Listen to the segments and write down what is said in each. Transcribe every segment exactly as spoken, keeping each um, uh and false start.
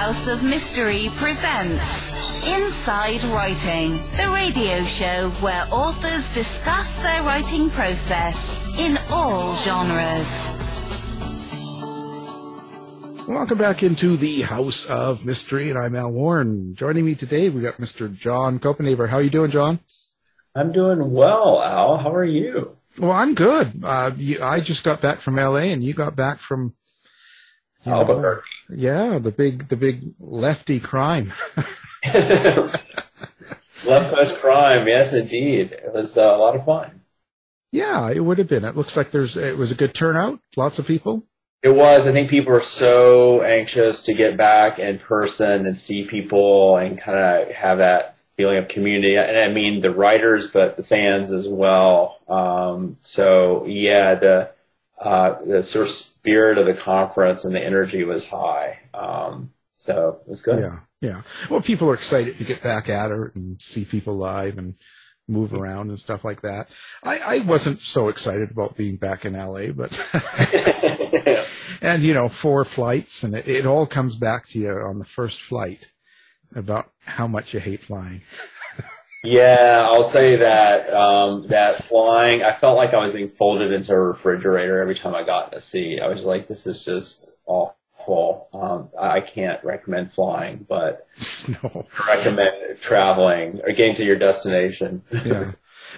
House of Mystery presents Inside Writing, the radio show where authors discuss their writing process in all genres. Welcome back into the House of Mystery, and I'm Al Warren. Joining me today, we got Mister John Copenhagen. How are you doing, John? I'm doing well, Al. How are you? Well, I'm good. Uh, you, I just got back from L A, and you got back from... You know, Albuquerque. Yeah, the big, the big lefty crime. Left Coast Crime, yes, indeed. It was uh, a lot of fun. Yeah, it would have been. It looks like there's. It was a good turnout. Lots of people. It was. I think people were so anxious to get back in person and see people and kind of have that feeling of community. And I mean the writers, but the fans as well. Um, so yeah, the. Uh, the sort of spirit of the conference and the energy was high. Um, so it was good. Yeah, yeah. Well, people are excited to get back at it and see people live and move around and stuff like that. I, I wasn't so excited about being back in L A, but... and, you know, four flights, and it, it all comes back to you on the first flight about how much you hate flying. Yeah, I'll say that, um, that flying, I felt like I was being folded into a refrigerator every time I got in a seat. I was like, this is just awful. Um, I can't recommend flying, but no. I recommend traveling or getting to your destination. Yeah.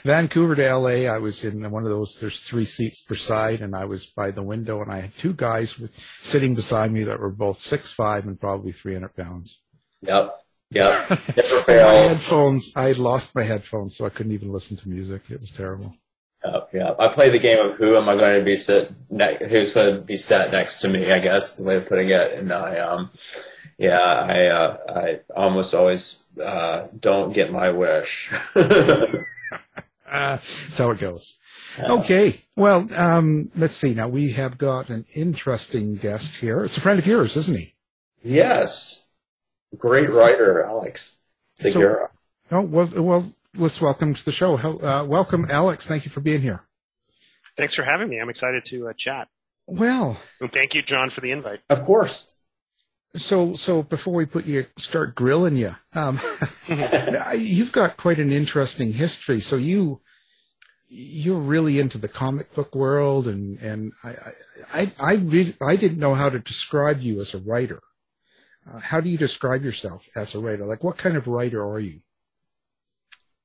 Vancouver to L A, I was in one of those, there's three seats per side, and I was by the window, and I had two guys with, sitting beside me that were both six five and probably three hundred pounds. Yep. Yeah, my headphones. I had lost my headphones, so I couldn't even listen to music. It was terrible. Oh, yeah, I play the game of who am I going to be sit, ne- who's going to be sat next to me? I guess the way of putting it. And I, um, yeah, I, uh, I almost always uh, don't get my wish. That's how it goes. Yeah. Okay, well, um, let's see. Now we have got an interesting guest here. It's a friend of yours, isn't he? Yes. Great writer, Alex Segura. So, oh, well, well, let's welcome to the show. Uh, welcome, Alex. Thank you for being here. Thanks for having me. I'm excited to uh, chat. Well. And thank you, John, for the invite. Of course. So so before we put you, start grilling you, um, you've got quite an interesting history. So you, you're really into the comic book world, and, and I, I, I, re- I didn't know how to describe you as a writer. Uh, how do you describe yourself as a writer? Like, what kind of writer are you?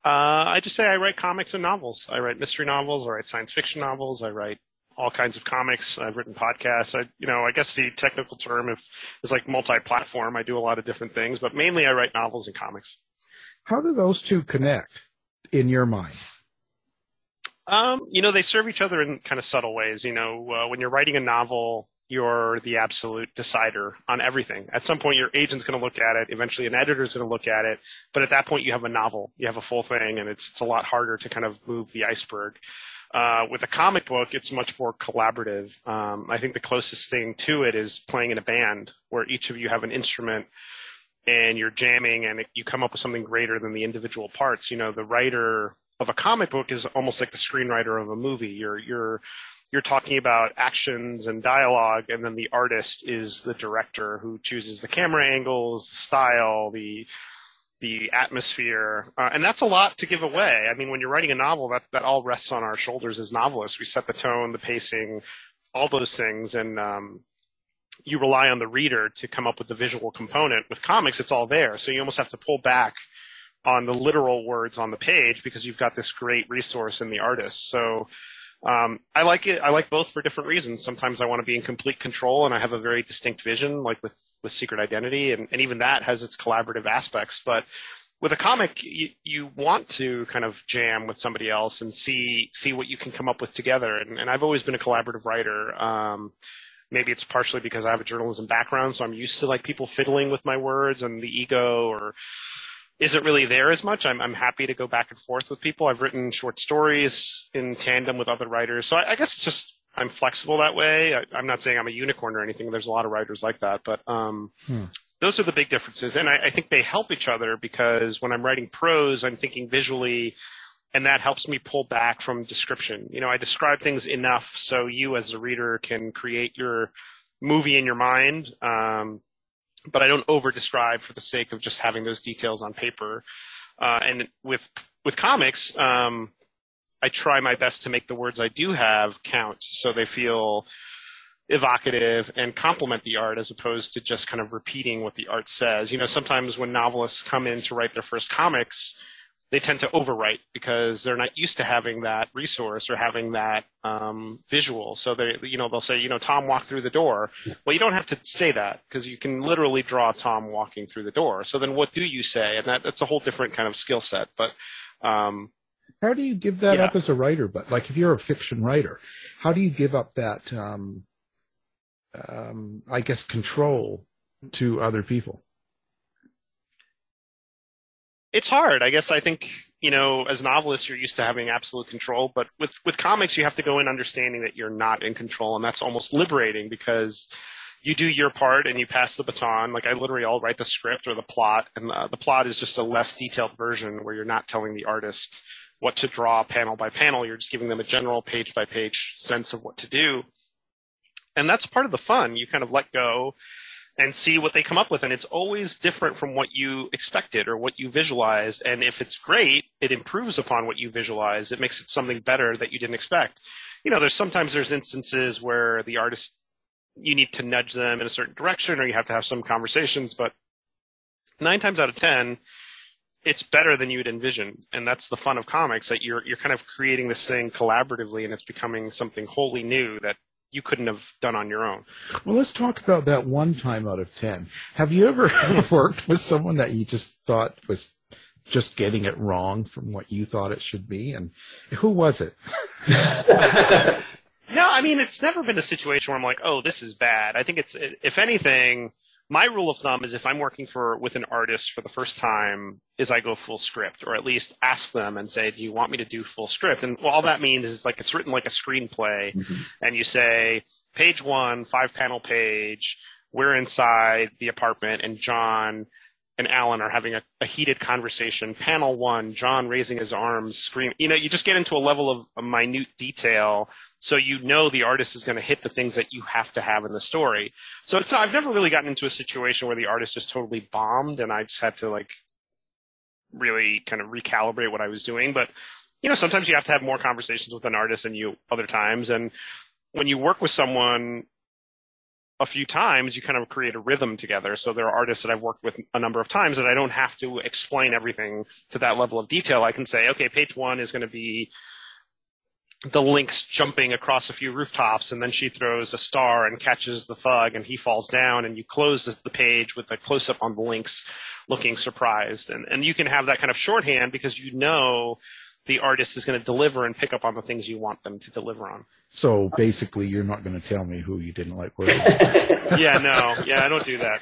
Uh, I just say I write comics and novels. I write mystery novels. I write science fiction novels. I write all kinds of comics. I've written podcasts. I, you know, I guess the technical term if, is like multi-platform. I do a lot of different things, but mainly I write novels and comics. How do those two connect in your mind? Um, you know, they serve each other in kind of subtle ways. You know, uh, when you're writing a novel, you're the absolute decider on everything. At some point, your agent's going to look at it. Eventually, an editor's going to look at it. But at that point, you have a novel. You have a full thing, and it's, it's a lot harder to kind of move the iceberg. Uh, with a comic book, it's much more collaborative. Um, I think the closest thing to it is playing in a band where each of you have an instrument and you're jamming and it, you come up with something greater than the individual parts. You know, the writer of a comic book is almost like the screenwriter of a movie. You're, you're, You're talking about actions and dialogue, and then the artist is the director who chooses the camera angles, the style, the the atmosphere. Uh, and that's a lot to give away. I mean, when you're writing a novel, that, that all rests on our shoulders as novelists. We set the tone, the pacing, all those things. And um, you rely on the reader to come up with the visual component. With comics, it's all there. So you almost have to pull back on the literal words on the page because you've got this great resource in the artist. So... Um, I like it. I like both for different reasons. Sometimes I want to be in complete control and I have a very distinct vision, like with, with Secret Identity, and, and even that has its collaborative aspects. But with a comic, you, you want to kind of jam with somebody else and see see what you can come up with together. And, and I've always been a collaborative writer. Um, maybe it's partially because I have a journalism background, so I'm used to like people fiddling with my words and the ego or... isn't really there as much. I'm I'm happy to go back and forth with people. I've written short stories in tandem with other writers. So I, I guess it's just I'm flexible that way. I, I'm not saying I'm a unicorn or anything. There's a lot of writers like that. But um, hmm. those are the big differences. And I, I think they help each other because when I'm writing prose, I'm thinking visually, and that helps me pull back from description. You know, I describe things enough so you as a reader can create your movie in your mind. Um but I don't over describe for the sake of just having those details on paper. Uh, and with with comics, um, I try my best to make the words I do have count, so they feel evocative and complement the art, as opposed to just kind of repeating what the art says. You know, sometimes when novelists come in to write their first comics, they tend to overwrite because they're not used to having that resource or having that um, visual. So they, you know, they'll say, you know, Tom walked through the door. Well, you don't have to say that because you can literally draw Tom walking through the door. So then, what do you say? And that, that's a whole different kind of skill set. But um, how do you give that yeah. up as a writer? But like, if you're a fiction writer, how do you give up that, um, um, I guess, control to other people? It's hard. I guess I think, you know, as novelists, you're used to having absolute control. But with, with comics, you have to go in understanding that you're not in control. And that's almost liberating because you do your part and you pass the baton. Like I literally all write the script or the plot. And the, the plot is just a less detailed version where you're not telling the artist what to draw panel by panel. You're just giving them a general page by page sense of what to do. And that's part of the fun. You kind of let go and see what they come up with. And it's always different from what you expected or what you visualized. And if it's great, it improves upon what you visualized. It makes it something better that you didn't expect. You know, there's sometimes there's instances where the artist, you need to nudge them in a certain direction or you have to have some conversations. But nine times out of ten, it's better than you'd envision. And that's the fun of comics, that you're you're kind of creating this thing collaboratively and it's becoming something wholly new that you couldn't have done on your own. Well, let's talk about that one time out of ten. Have you ever worked with someone that you just thought was just getting it wrong from what you thought it should be? And who was it? No, I mean, it's never been a situation where I'm like, oh, this is bad. I think it's, if anything, my rule of thumb is if I'm working for with an artist for the first time is I go full script, or at least ask them and say, do you want me to do full script? And all that means is like it's written like a screenplay, mm-hmm. and you say, page one, five panel page, we're inside the apartment, and John and Alan are having a, a heated conversation. Panel one, John raising his arms, screaming. You know, you just get into a level of a minute detail. So you know the artist is going to hit the things that you have to have in the story. So it's, I've never really gotten into a situation where the artist just totally bombed and I just had to like really kind of recalibrate what I was doing. But, you know, sometimes you have to have more conversations with an artist than you other times. And when you work with someone a few times, you kind of create a rhythm together. So there are artists that I've worked with a number of times that I don't have to explain everything to that level of detail. I can say, okay, page one is going to be the Lynx jumping across a few rooftops, and then she throws a star and catches the thug, and he falls down, and you close the page with a close-up on the Lynx looking surprised. And, and you can have that kind of shorthand because you know the artist is going to deliver and pick up on the things you want them to deliver on. So basically, you're not going to tell me who you didn't like working with. Yeah, no. Yeah, I don't do that.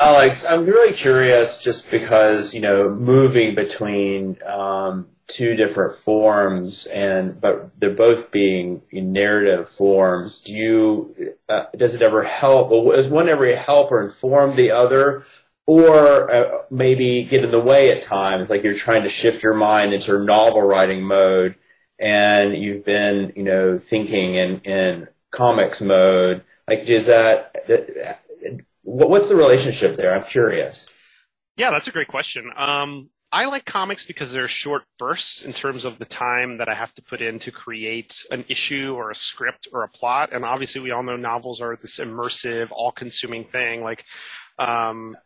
Alex, I'm really curious just because, you know, moving between um, two different forms, and but they're both being narrative forms. Do you, uh, does it ever help? Does one ever help or inform the other? Or uh, maybe get in the way at times, like you're trying to shift your mind into novel writing mode, and you've been, you know, thinking in, in comics mode. Like, is that what's the relationship there? I'm curious. Yeah, that's a great question. Um, I like comics because they're short bursts in terms of the time that I have to put in to create an issue or a script or a plot. And obviously, we all know novels are this immersive, all-consuming thing. Like, um,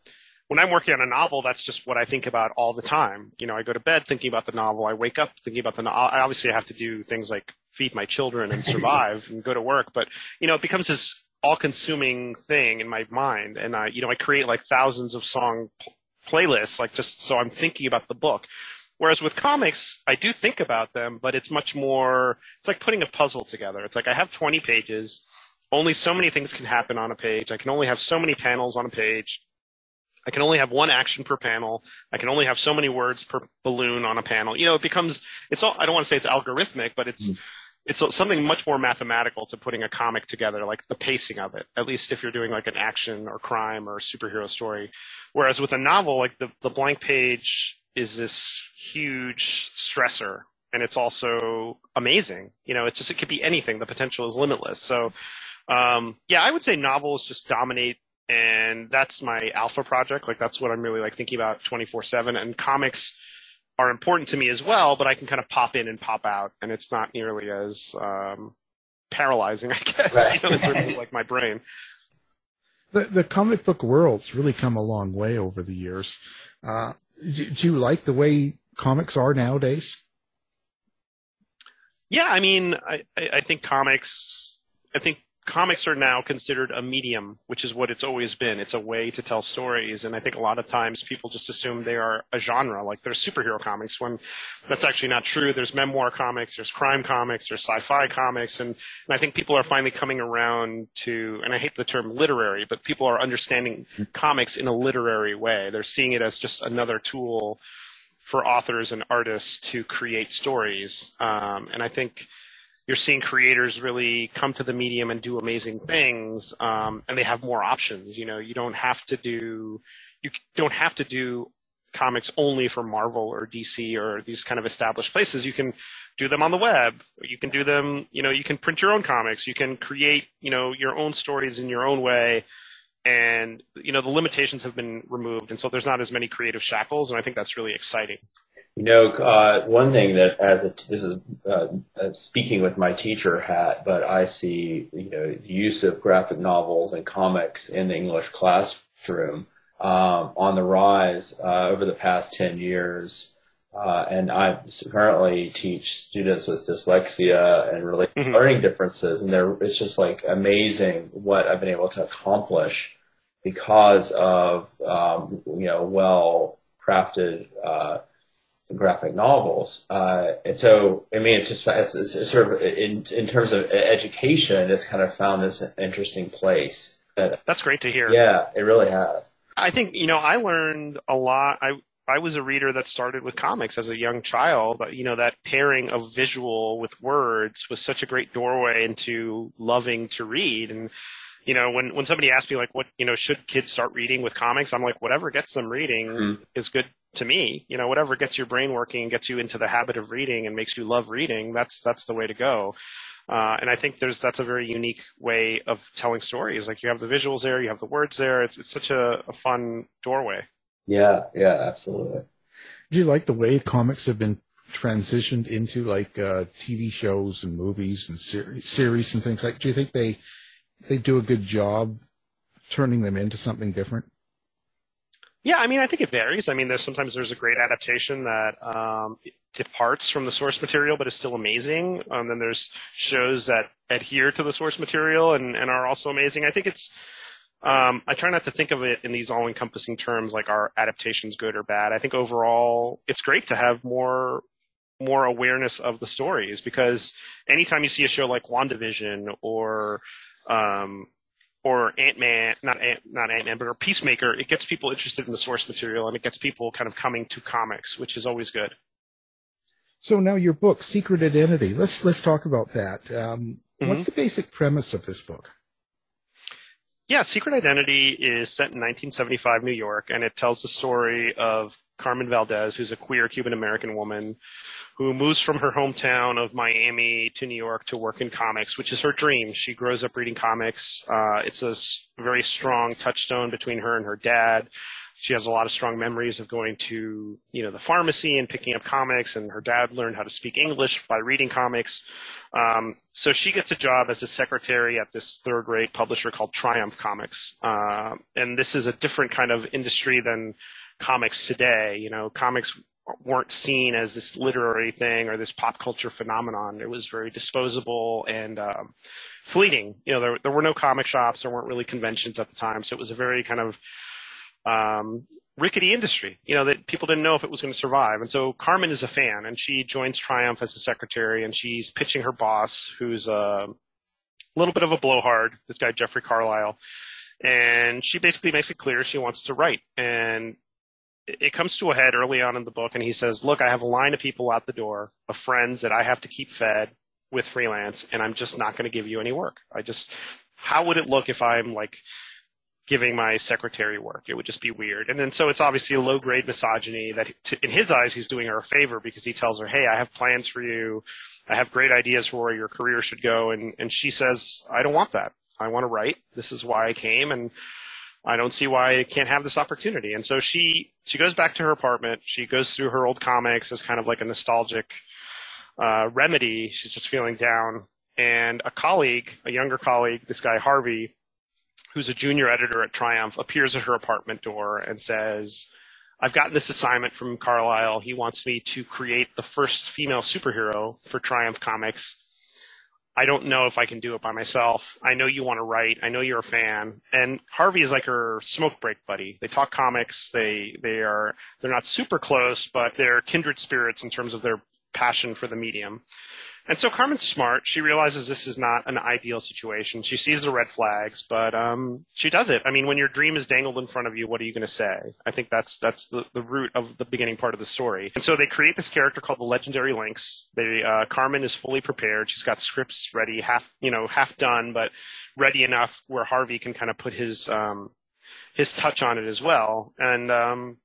when I'm working on a novel, that's just what I think about all the time. You know, I go to bed thinking about the novel. I wake up thinking about the novel. I obviously have to do things like feed my children and survive and go to work. But, you know, it becomes this all-consuming thing in my mind. And, I, you know, I create like thousands of song pl- playlists, like just so I'm thinking about the book. Whereas with comics, I do think about them, but it's much more – it's like putting a puzzle together. It's like I have twenty pages. Only so many things can happen on a page. I can only have so many panels on a page. I can only have one action per panel. I can only have so many words per balloon on a panel. You know, it becomes, it's all, I don't want to say it's algorithmic, but it's, mm. it's something much more mathematical to putting a comic together, like the pacing of it, at least if you're doing like an action or crime or superhero story. Whereas with a novel, like the, the blank page is this huge stressor, and it's also amazing. You know, it's just, it could be anything. The potential is limitless. So, um, yeah, I would say novels just dominate and that's my alpha project. Like, that's what I'm really like thinking about twenty-four seven, and comics are important to me as well, but I can kind of pop in and pop out, and it's not nearly as um, paralyzing, I guess, right. you know, in terms of like my brain. The, the comic book world's really come a long way over the years. Uh, do, do you like the way comics are nowadays? Yeah, I mean, I, I think comics, I think comics are now considered a medium, which is what it's always been. It's a way to tell stories, and I think a lot of times people just assume they are a genre, like there's superhero comics, when that's actually not true. There's memoir comics, there's crime comics, there's sci-fi comics, and, and I think people are finally coming around to, and I hate the term literary, but people are understanding comics in a literary way. They're seeing it as just another tool for authors and artists to create stories. Um, and I think you're seeing creators really come to the medium and do amazing things. Um, and they have more options. You know, you don't have to do, you don't have to do comics only for Marvel or D C or these kind of established places. You can do them on the web. You can do them, you know, you can print your own comics. You can create, you know, your own stories in your own way. And, you know, the limitations have been removed, and so there's not as many creative shackles, and I think that's really exciting. You know, uh, one thing that as a, this is uh, speaking with my teacher hat, but I see, you know, the use of graphic novels and comics in the English classroom um, on the rise uh, over the past ten years. Uh, and I currently teach students with dyslexia and related mm-hmm. learning differences, and they're, it's just like amazing what I've been able to accomplish because of um, you know well-crafted uh, graphic novels. Uh, and so, I mean, it's just it's, it's sort of in in terms of education, it's kind of found this interesting place. That, That's great to hear. Yeah, it really has. I think you know I learned a lot. I. I was a reader that started with comics as a young child. You know, that pairing of visual with words was such a great doorway into loving to read. And, you know, when, when somebody asked me, like, what, you know, should kids start reading with comics? I'm like, whatever gets them reading mm-hmm. is good to me. You know, whatever gets your brain working and gets you into the habit of reading and makes you love reading, that's that's the way to go. Uh, and I think there's that's a very unique way of telling stories. Like, you have the visuals there, you have the words there. It's, it's such a, a fun doorway. Yeah, yeah, absolutely. Do you like the way comics have been transitioned into like uh, T V shows and movies and ser- series and things like? Do you think they they do a good job turning them into something different? Yeah, I mean, I think it varies. I mean, there's sometimes there's a great adaptation that um, departs from the source material but is still amazing. Um, then there's shows that adhere to the source material and, and are also amazing. I think it's. Um, I try not to think of it in these all-encompassing terms, like are adaptations good or bad. I think overall, it's great to have more more awareness of the stories, because anytime you see a show like WandaVision or um, or Ant-Man, not Ant, not Ant-Man, but or Peacemaker, it gets people interested in the source material, and it gets people kind of coming to comics, which is always good. So now your book, Secret Identity. Let's let's talk about that. Um, mm-hmm. What's the basic premise of this book? Yeah, Secret Identity is set in nineteen seventy-five New York, and it tells the story of Carmen Valdez, who's a queer Cuban-American woman who moves from her hometown of Miami to New York to work in comics, which is her dream. She grows up reading comics. Uh, it's a very strong touchstone between her and her dad. She has a lot of strong memories of going to, you know, the pharmacy and picking up comics, and her dad learned how to speak English by reading comics. Um, so she gets a job as a secretary at this third-rate publisher called Triumph Comics. Uh, and this is a different kind of industry than comics today. You know, comics weren't seen as this literary thing or this pop culture phenomenon. It was very disposable and um, fleeting. You know, there, there were no comic shops. There weren't really conventions at the time. So it was a very kind of Um, rickety industry, you know, that people didn't know if it was going to survive. And so Carmen is a fan, and she joins Triumph as a secretary, and she's pitching her boss, who's a little bit of a blowhard, this guy Jeffrey Carlisle, and she basically makes it clear she wants to write. And it comes to a head early on in the book, and he says, look, I have a line of people out the door, of friends that I have to keep fed with freelance, and I'm just not going to give you any work. I just, how would it look if I'm like giving my secretary work? It would just be weird. And then so it's obviously a low-grade misogyny that to, in his eyes, he's doing her a favor, because he tells her, hey, I have plans for you. I have great ideas for where your career should go. And, and she says, I don't want that. I want to write. This is why I came. And I don't see why I can't have this opportunity. And so she she goes back to her apartment. She goes through her old comics as kind of like a nostalgic uh, remedy. She's just feeling down. And a colleague, a younger colleague, this guy Harvey, who's a junior editor at Triumph, appears at her apartment door and says, I've gotten this assignment from Carlisle. He wants me to create the first female superhero for Triumph Comics. I don't know if I can do it by myself. I know you want to write. I know you're a fan. And Harvey is like her smoke break buddy. They talk comics. They they are they're not super close, but they're kindred spirits in terms of their passion for the medium. And so Carmen's smart. She realizes this is not an ideal situation. She sees the red flags, but um, she does it. I mean, when your dream is dangled in front of you, what are you going to say? I think that's that's the, the root of the beginning part of the story. And so they create this character called the Legendary Lynx. They uh, Carmen is fully prepared. She's got scripts ready, half you know half done, but ready enough where Harvey can kind of put his um, his touch on it as well. And um,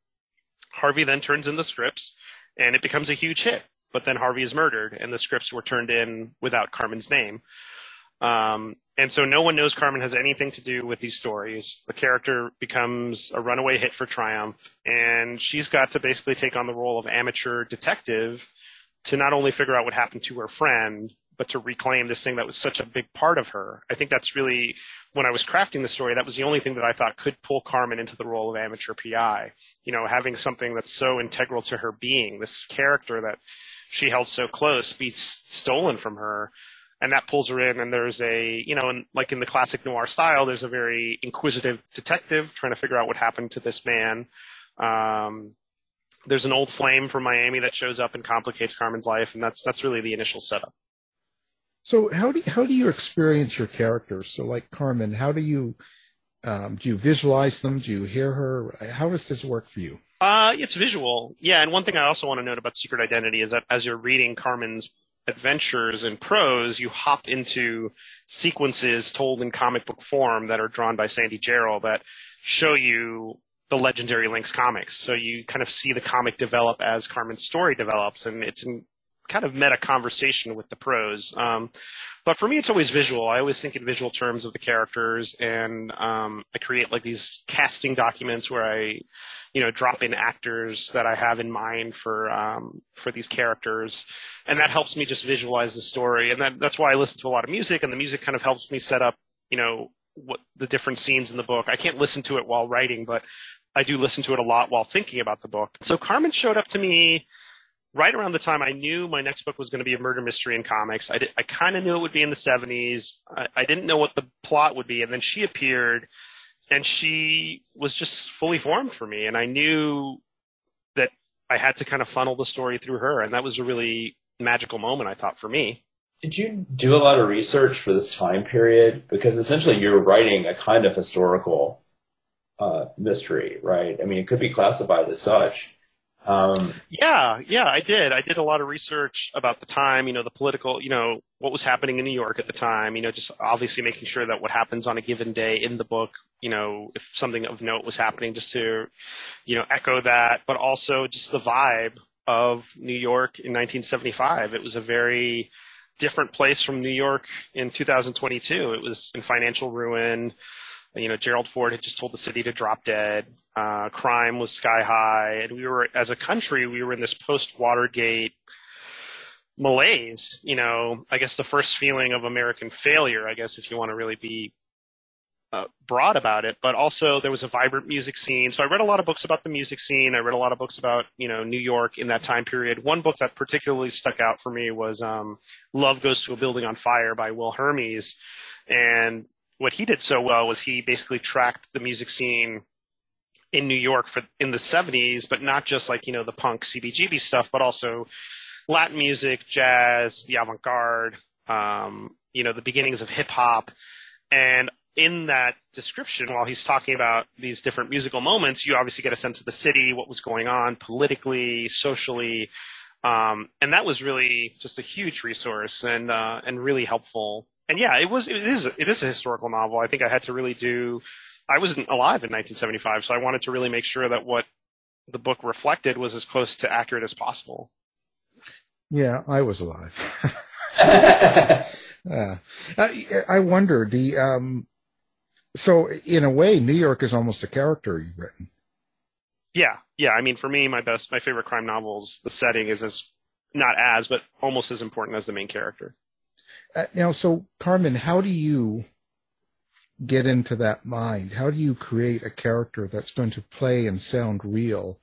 Harvey then turns in the scripts, and it becomes a huge hit. But then Harvey is murdered, and the scripts were turned in without Carmen's name. Um, and so no one knows Carmen has anything to do with these stories. The character becomes a runaway hit for Triumph, and she's got to basically take on the role of amateur detective to not only figure out what happened to her friend, but to reclaim this thing that was such a big part of her. I think that's really, when I was crafting the story, that was the only thing that I thought could pull Carmen into the role of amateur P I. You know, having something that's so integral to her being, this character that she held so close, be stolen from her, and that pulls her in. And there's a, you know, and like in the classic noir style, there's a very inquisitive detective trying to figure out what happened to this man. Um, there's an old flame from Miami that shows up and complicates Carmen's life, and that's that's really the initial setup. So how do how do you experience your characters? So like Carmen, how do you um, do you visualize them? Do you hear her? How does this work for you? Uh, it's visual. Yeah, and one thing I also want to note about Secret Identity is that as you're reading Carmen's adventures in prose, you hop into sequences told in comic book form that are drawn by Sandy Jarrell that show you the Legendary Lynx comics. So you kind of see the comic develop as Carmen's story develops, and it's in kind of meta conversation with the prose. Um, but for me, it's always visual. I always think in visual terms of the characters, and um, I create like these casting documents where I – you know, drop in actors that I have in mind for um, for these characters. And that helps me just visualize the story. And that, that's why I listen to a lot of music, and the music kind of helps me set up, you know, what the different scenes in the book. I can't listen to it while writing, but I do listen to it a lot while thinking about the book. So Carmen showed up to me right around the time I knew my next book was going to be a murder mystery in comics. I, I kind of knew it would be in the seventies. I, I didn't know what the plot would be. And then she appeared. And she was just fully formed for me, and I knew that I had to kind of funnel the story through her, and that was a really magical moment, I thought, for me. Did you do a lot of research for this time period? Because essentially you're writing a kind of historical uh, mystery, right? I mean, it could be classified as such. Um, yeah, yeah, I did. I did a lot of research about the time, you know, the political, you know, what was happening in New York at the time, you know, just obviously making sure that what happens on a given day in the book, you know, if something of note was happening, just to, you know, echo that, but also just the vibe of New York in nineteen seventy-five. It was a very different place from New York in two thousand twenty-two. It was in financial ruin. You know, Gerald Ford had just told the city to drop dead. Uh, crime was sky high. And we were, as a country, we were in this post-Watergate malaise. You know, I guess the first feeling of American failure, I guess, if you want to really be Uh, broad about it, but also there was a vibrant music scene. So I read a lot of books about the music scene. I read a lot of books about, you know, New York in that time period. One book that particularly stuck out for me was um, Love Goes to a Building on Fire by Will Hermes. And what he did so well was he basically tracked the music scene in New York for in the seventies, but not just like, you know, the punk C B G B stuff, but also Latin music, jazz, the avant-garde, um, you know, the beginnings of hip hop. And in that description, while he's talking about these different musical moments, you obviously get a sense of the city, what was going on politically, socially, um, and that was really just a huge resource and uh, and really helpful. And yeah, it was it is it is a historical novel. I think I had to really do. I wasn't alive in nineteen seventy-five, so I wanted to really make sure that what the book reflected was as close to accurate as possible. Yeah, I was alive. uh, I, I wonder the. Um... So in a way, New York is almost a character you've written. Yeah, yeah. I mean, for me, my best, my favorite crime novels, the setting is as not as, but almost as important as the main character. Uh, now, so Carmen, how do you get into that mind? How do you create a character that's going to play and sound real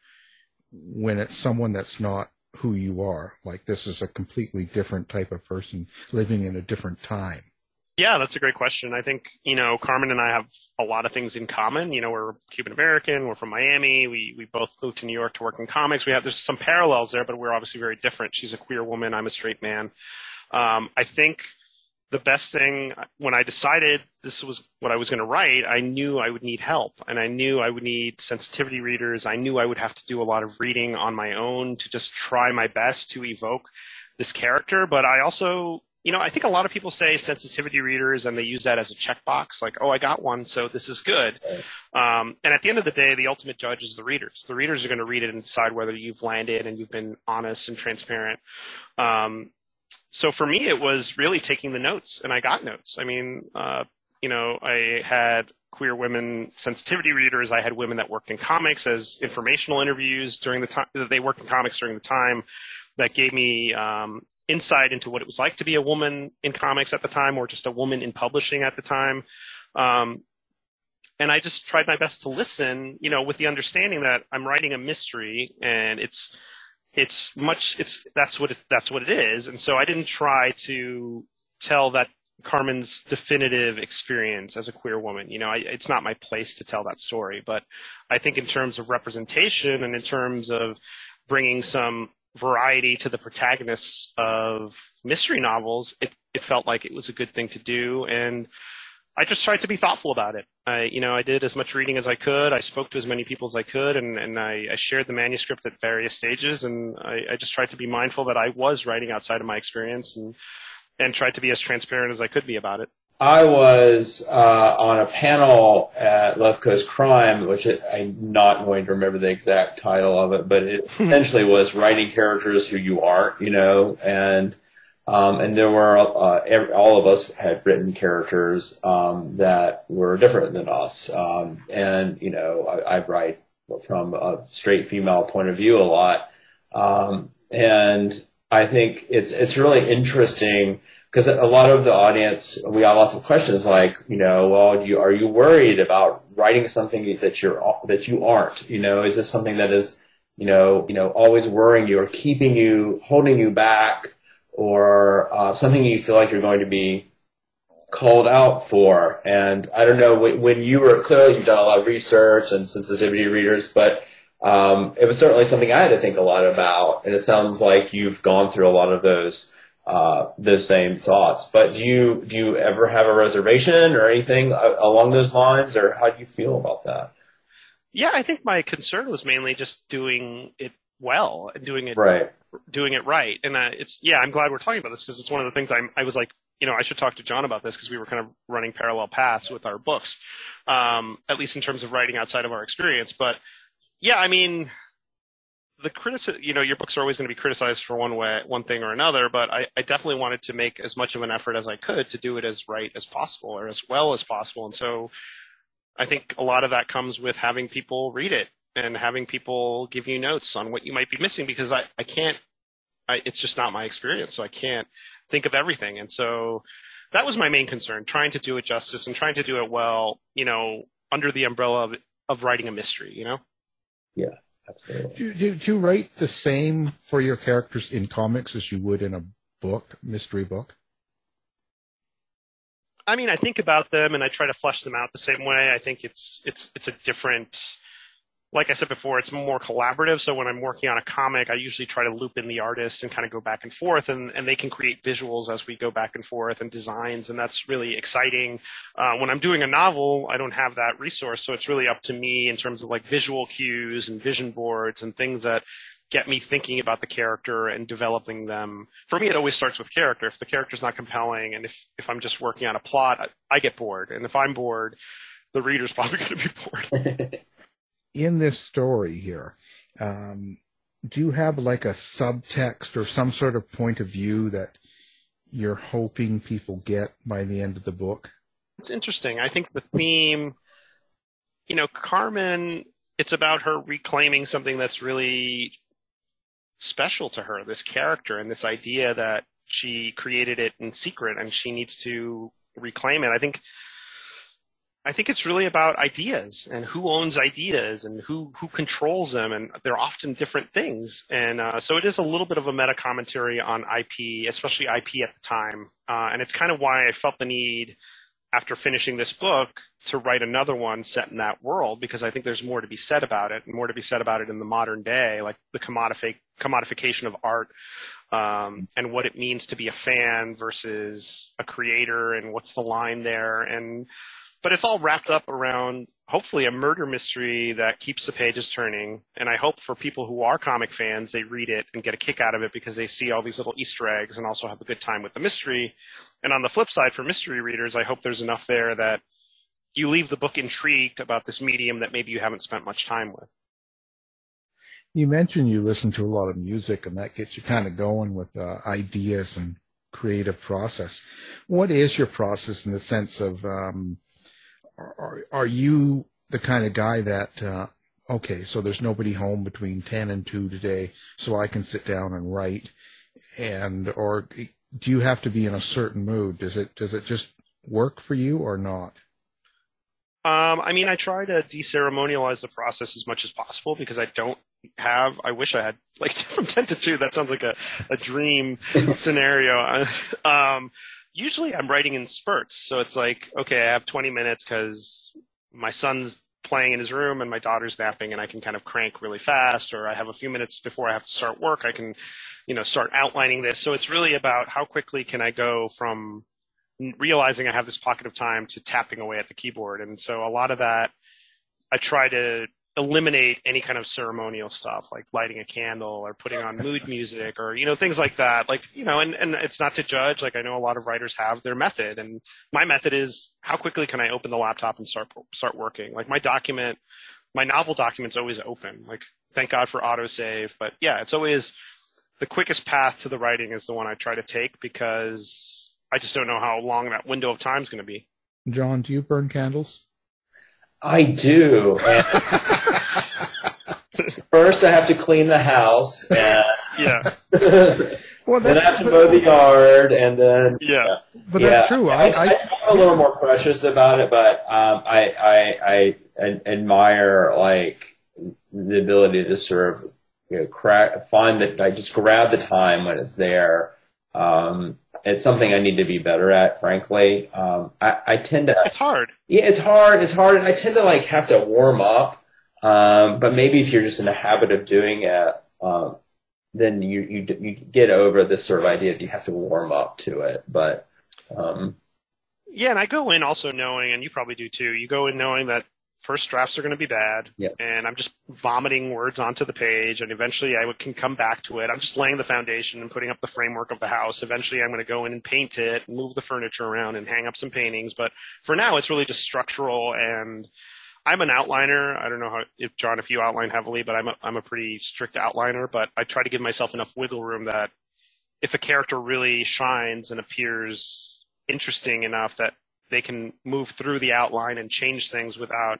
when it's someone that's not who you are? Like, this is a completely different type of person living in a different time. Yeah, that's a great question. I think, you know, Carmen and I have a lot of things in common. You know, we're Cuban American, we're from Miami, we we both moved to New York to work in comics. We have, there's some parallels there, but we're obviously very different. She's a queer woman, I'm a straight man. Um, I think the best thing, when I decided this was what I was going to write, I knew I would need help, and I knew I would need sensitivity readers. I knew I would have to do a lot of reading on my own to just try my best to evoke this character. But I also, you know, I think a lot of people say sensitivity readers, and they use that as a checkbox, like, oh, I got one, so this is good. Um, and at the end of the day, the ultimate judge is the readers. The readers are going to read it and decide whether you've landed and you've been honest and transparent. Um, So for me, it was really taking the notes, and I got notes. I mean, uh, you know, I had queer women sensitivity readers. I had women that worked in comics as informational interviews during the time that they worked in comics during the time that gave me um, insight into what it was like to be a woman in comics at the time, or just a woman in publishing at the time. Um, and I just tried my best to listen, you know, with the understanding that I'm writing a mystery, and it's, It's much, it's, that's what, it, that's what it is. And so I didn't try to tell that Carmen's definitive experience as a queer woman. You know, I, it's not my place to tell that story, but I think in terms of representation and in terms of bringing some variety to the protagonists of mystery novels, it, it felt like it was a good thing to do. And I just tried to be thoughtful about it. I, you know, I did as much reading as I could. I spoke to as many people as I could, and, and I, I shared the manuscript at various stages. And I, I just tried to be mindful that I was writing outside of my experience, and and tried to be as transparent as I could be about it. I was uh, on a panel at Left Coast Crime, which it, I'm not going to remember the exact title of it, but it essentially was writing characters who you aren't, you know, and Um, and there were, uh, every, all of us had written characters um, that were different than us. Um, and, you know, I, I write from a straight female point of view a lot. Um, and I think it's it's really interesting because a lot of the audience, we got lots of questions like, you know, well, you, are you worried about writing something that, you're, that you aren't? You know, is this something that is, you know, you know, always worrying you or keeping you, holding you back? Or uh, something you feel like you're going to be called out for. And I don't know, when, when you were, clearly you've done a lot of research and sensitivity readers, but um, it was certainly something I had to think a lot about. And it sounds like you've gone through a lot of those uh, those same thoughts. But do you, do you ever have a reservation or anything along those lines, or how do you feel about that? Yeah, I think my concern was mainly just doing it well and doing it right. doing it right. And uh, it's, yeah, I'm glad we're talking about this because it's one of the things I'm, I was like, you know, I should talk to John about this because we were kind of running parallel paths with our books, um, at least in terms of writing outside of our experience. But yeah, I mean, the criticism, you know, your books are always going to be criticized for one way, one thing or another, but I, I definitely wanted to make as much of an effort as I could to do it as right as possible or as well as possible. And so I think a lot of that comes with having people read it and having people give you notes on what you might be missing, because I, I can't, I, it's just not my experience. So I can't think of everything. And so that was my main concern, trying to do it justice and trying to do it well, you know, under the umbrella of, of writing a mystery, you know? Yeah, absolutely. Do, do, do you write the same for your characters in comics as you would in a book, mystery book? I mean, I think about them and I try to flesh them out the same way. I think it's, it's, it's a different, like I said before, it's more collaborative. So when I'm working on a comic, I usually try to loop in the artist and kind of go back and forth, and, and they can create visuals as we go back and forth and designs. And that's really exciting. Uh, when I'm doing a novel, I don't have that resource. So it's really up to me in terms of like visual cues and vision boards and things that get me thinking about the character and developing them. For me, it always starts with character. If the character's not compelling and if, if I'm just working on a plot, I, I get bored. And if I'm bored, the reader's probably going to be bored. In this story here, um, do you have like a subtext or some sort of point of view that you're hoping people get by the end of the book? It's interesting. I think the theme, you know, Carmen, it's about her reclaiming something that's really special to her, this character and this idea that she created it in secret and she needs to reclaim it. I think I think it's really about ideas and who owns ideas and who, who controls them, and they're often different things. And uh, so it is a little bit of a meta commentary on I P, especially I P at the time. Uh, and it's kind of why I felt the need, after finishing this book, to write another one set in that world, because I think there's more to be said about it, and more to be said about it in the modern day, like the commodifi- commodification of art. Um, and what it means to be a fan versus a creator, and what's the line there. And but it's all wrapped up around, hopefully, a murder mystery that keeps the pages turning. And I hope for people who are comic fans, they read it and get a kick out of it because they see all these little Easter eggs and also have a good time with the mystery. And on the flip side, for mystery readers, I hope there's enough there that you leave the book intrigued about this medium that maybe you haven't spent much time with. You mentioned you listen to a lot of music, and that gets you kind of going with uh, ideas and creative process. What is your process in the sense of, um, are, are you the kind of guy that, uh, okay, so there's nobody home between ten and two today, so I can sit down and write? And, or do you have to be in a certain mood? Does it, does it just work for you or not? Um, I mean, I try to deceremonialize the process as much as possible because I don't have, I wish I had like from ten to two. That sounds like a, a dream scenario. Um, usually I'm writing in spurts. So it's like, okay, I have twenty minutes because my son's playing in his room and my daughter's napping, and I can kind of crank really fast, or I have a few minutes before I have to start work. I can, you know, start outlining this. So it's really about how quickly can I go from realizing I have this pocket of time to tapping away at the keyboard. And so a lot of that, I try to eliminate any kind of ceremonial stuff, like lighting a candle or putting on mood music, or, you know, things like that. Like, you know, and, and it's not to judge. Like, I know a lot of writers have their method, and my method is how quickly can I open the laptop and start, start working? Like my document, my novel document's always open. Like, thank God for autosave, but yeah, it's always the quickest path to the writing is the one I try to take, because I just don't know how long that window of time is going to be. John, do you burn candles? I do. First, I have to clean the house. And yeah. Well, that's, then I have to mow the yard, and then yeah. yeah. But that's yeah. true. I, I, I, I'm a little more precious about it, but um, I, I I I admire like the ability to sort of you know crack find that I just grab the time when it's there. Um, it's something I need to be better at, frankly. Um, I, I tend to, it's hard. Yeah, it's hard. It's hard. And I tend to like have to warm up. Um, but maybe if you're just in the habit of doing it, um, then you, you, you get over this sort of idea that you have to warm up to it. But, um, yeah. And I go in also knowing, and you probably do too, you go in knowing that first drafts are going to be bad. Yeah. And I'm just vomiting words onto the page, and eventually I can come back to it. I'm just laying the foundation and putting up the framework of the house. Eventually I'm going to go in and paint it, move the furniture around, and hang up some paintings. But for now, it's really just structural. And I'm an outliner. I don't know how, if John, if you outline heavily, but I'm a, I'm a pretty strict outliner, but I try to give myself enough wiggle room that if a character really shines and appears interesting enough that they can move through the outline and change things without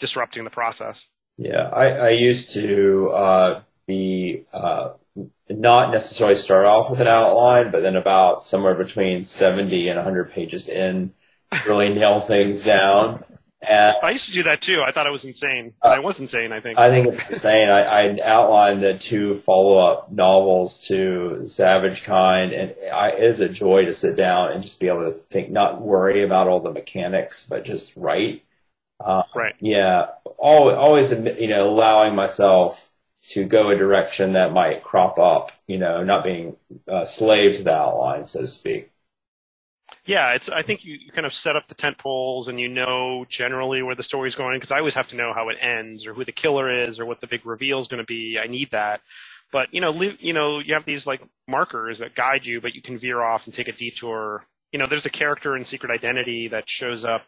disrupting the process. Yeah, I, I used to uh, be uh, not necessarily start off with an outline, but then about somewhere between seventy and one hundred pages in, really nail things down. And I used to do that too. I thought I was insane. Uh, I was insane, I think. I think it's insane. I, I outlined the two follow-up novels to Savage Kind, and I, it is a joy to sit down and just be able to think, not worry about all the mechanics, but just write. Uh, right. Yeah. Always, always, you know, allowing myself to go a direction that might crop up, you know, not being uh, slave to the outline, so to speak. Yeah, it's. I think you, you kind of set up the tent poles, and you know generally where the story's going, because I always have to know how it ends, or who the killer is, or what the big reveal is going to be. I need that. But you know, li- you know, you have these like markers that guide you, but you can veer off and take a detour. You know, there's a character in Secret Identity that shows up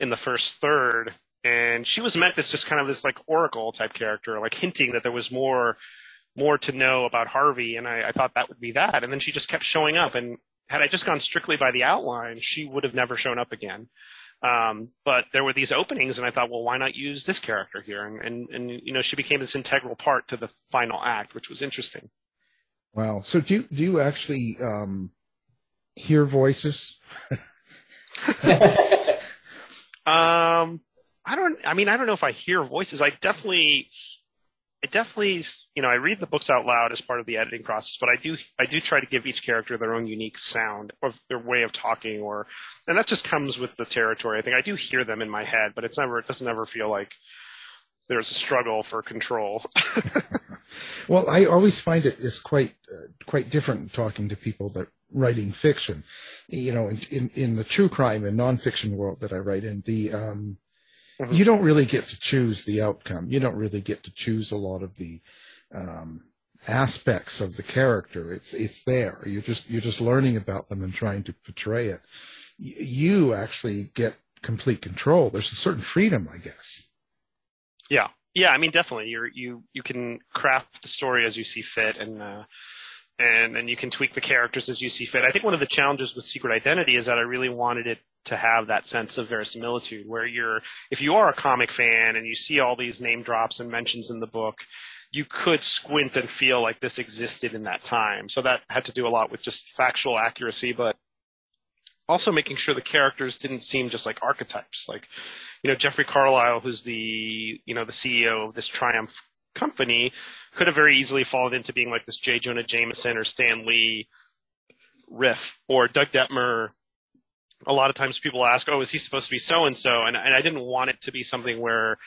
in the first third, and she was meant as just kind of this like oracle type character, like hinting that there was more, more to know about Harvey, and I, I thought that would be that, and then she just kept showing up, and had I just gone strictly by the outline, she would have never shown up again. Um, but there were these openings, and I thought, well, why not use this character here? And, and, and, you know, she became this integral part to the final act, which was interesting. Wow. So do you, do you actually um, hear voices? um, I don't, I mean, I don't know if I hear voices. I definitely, I definitely, you know, I read the books out loud as part of the editing process, but I do, I do try to give each character their own unique sound or their way of talking, or, and that just comes with the territory. I think I do hear them in my head, but it's never, it doesn't ever feel like there's a struggle for control. Well, I always find it is quite, uh, quite different talking to people that writing fiction, you know, in, in, in the true crime and nonfiction world that I write in, the, um, you don't really get to choose the outcome. You don't really get to choose a lot of the um, aspects of the character. It's it's there. You're just you're just learning about them and trying to portray it. Y- you actually get complete control. There's a certain freedom, I guess. Yeah, yeah. I mean, definitely. You you you can craft the story as you see fit, and uh, and and you can tweak the characters as you see fit. I think one of the challenges with Secret Identity is that I really wanted it to have that sense of verisimilitude, where you're, if you are a comic fan and you see all these name drops and mentions in the book, you could squint and feel like this existed in that time. So that had to do a lot with just factual accuracy, but also making sure the characters didn't seem just like archetypes. Like, you know, Jeffrey Carlisle, who's the, you know, the C E O of this Triumph company, could have very easily fallen into being like this J. Jonah Jameson or Stan Lee riff, or Doug Detmer. A lot of times people ask, oh, is he supposed to be so-and-so? And, and I didn't want it to be something where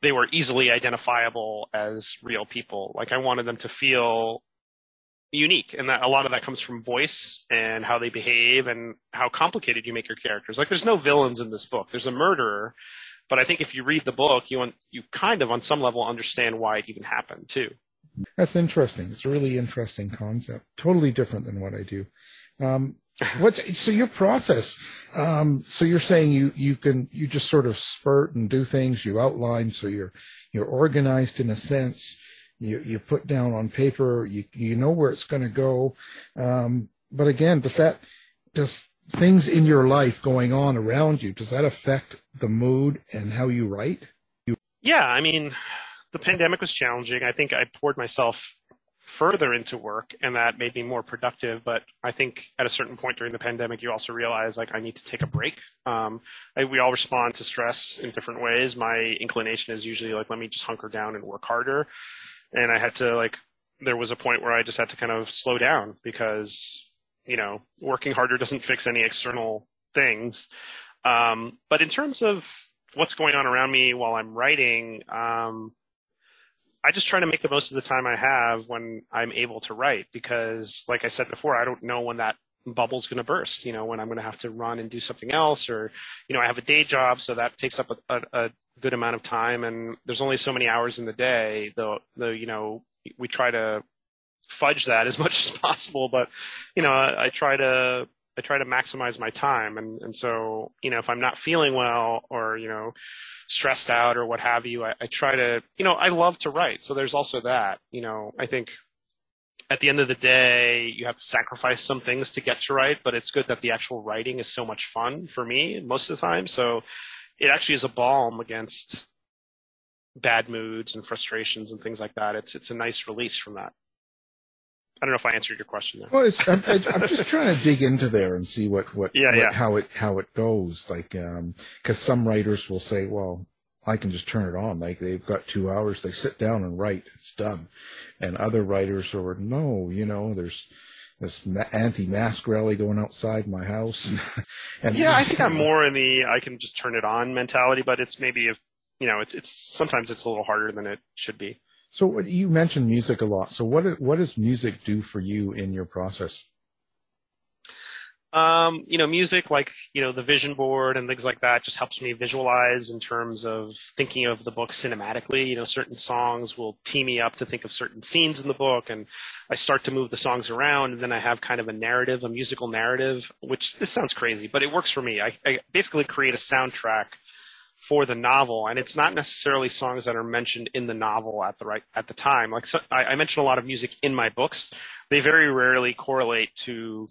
they were easily identifiable as real people. Like, I wanted them to feel unique. And that, a lot of that comes from voice and how they behave and how complicated you make your characters. Like, there's no villains in this book. There's a murderer. But I think if you read the book, you, un- you kind of, on some level, understand why it even happened, too. That's interesting. It's a really interesting concept. Totally different than what I do. Um, What so your process? Um, so you're saying you, you can you just sort of spurt and do things. You outline, so you're you're organized in a sense. You you put down on paper. You you know where it's going to go. Um, but again, does that does things in your life going on around you, does that affect the mood and how you write? You- yeah, I mean, the pandemic was challenging. I think I poured myself further into work, and that made me more productive. But I think at a certain point during the pandemic, you also realize, like, I need to take a break. Um, I, we all respond to stress in different ways. My inclination is usually like, let me just hunker down and work harder. And I had to, like, there was a point where I just had to kind of slow down, because, you know, working harder doesn't fix any external things. Um, but in terms of what's going on around me while I'm writing, um, I just try to make the most of the time I have when I'm able to write, because, like I said before, I don't know when that bubble's going to burst, you know, when I'm going to have to run and do something else, or, you know, I have a day job, so that takes up a, a, a good amount of time, and there's only so many hours in the day, though, though, you know, we try to fudge that as much as possible, but, you know, I, I try to... I try to maximize my time. And, and so, you know, if I'm not feeling well, or, you know, stressed out or what have you, I, I try to, you know, I love to write. So there's also that, you know, I think at the end of the day, you have to sacrifice some things to get to write, but it's good that the actual writing is so much fun for me most of the time. So it actually is a balm against bad moods and frustrations and things like that. It's, it's a nice release from that. I don't know if I answered your question there. Well, it's, I'm, I'm just trying to dig into there and see what, what, yeah, what yeah. how it how it goes. Like, um, because some writers will say, "Well, I can just turn it on." Like, they've got two hours, they sit down and write, it's done. And other writers are, no, you know, there's this anti-mask rally going outside my house. And, and yeah, I think I'm more in the I can just turn it on mentality, but it's maybe if you know, it's it's sometimes it's a little harder than it should be. So you mentioned music a lot. So what what does music do for you in your process? Um, you know, music, like, you know, the vision board and things like that, just helps me visualize in terms of thinking of the book cinematically. You know, certain songs will tee me up to think of certain scenes in the book, and I start to move the songs around, and then I have kind of a narrative, a musical narrative, which this sounds crazy, but it works for me. I, I basically create a soundtrack for the novel, and it's not necessarily songs that are mentioned in the novel at the right at the time. Like, so, I, I mention a lot of music in my books. They very rarely correlate to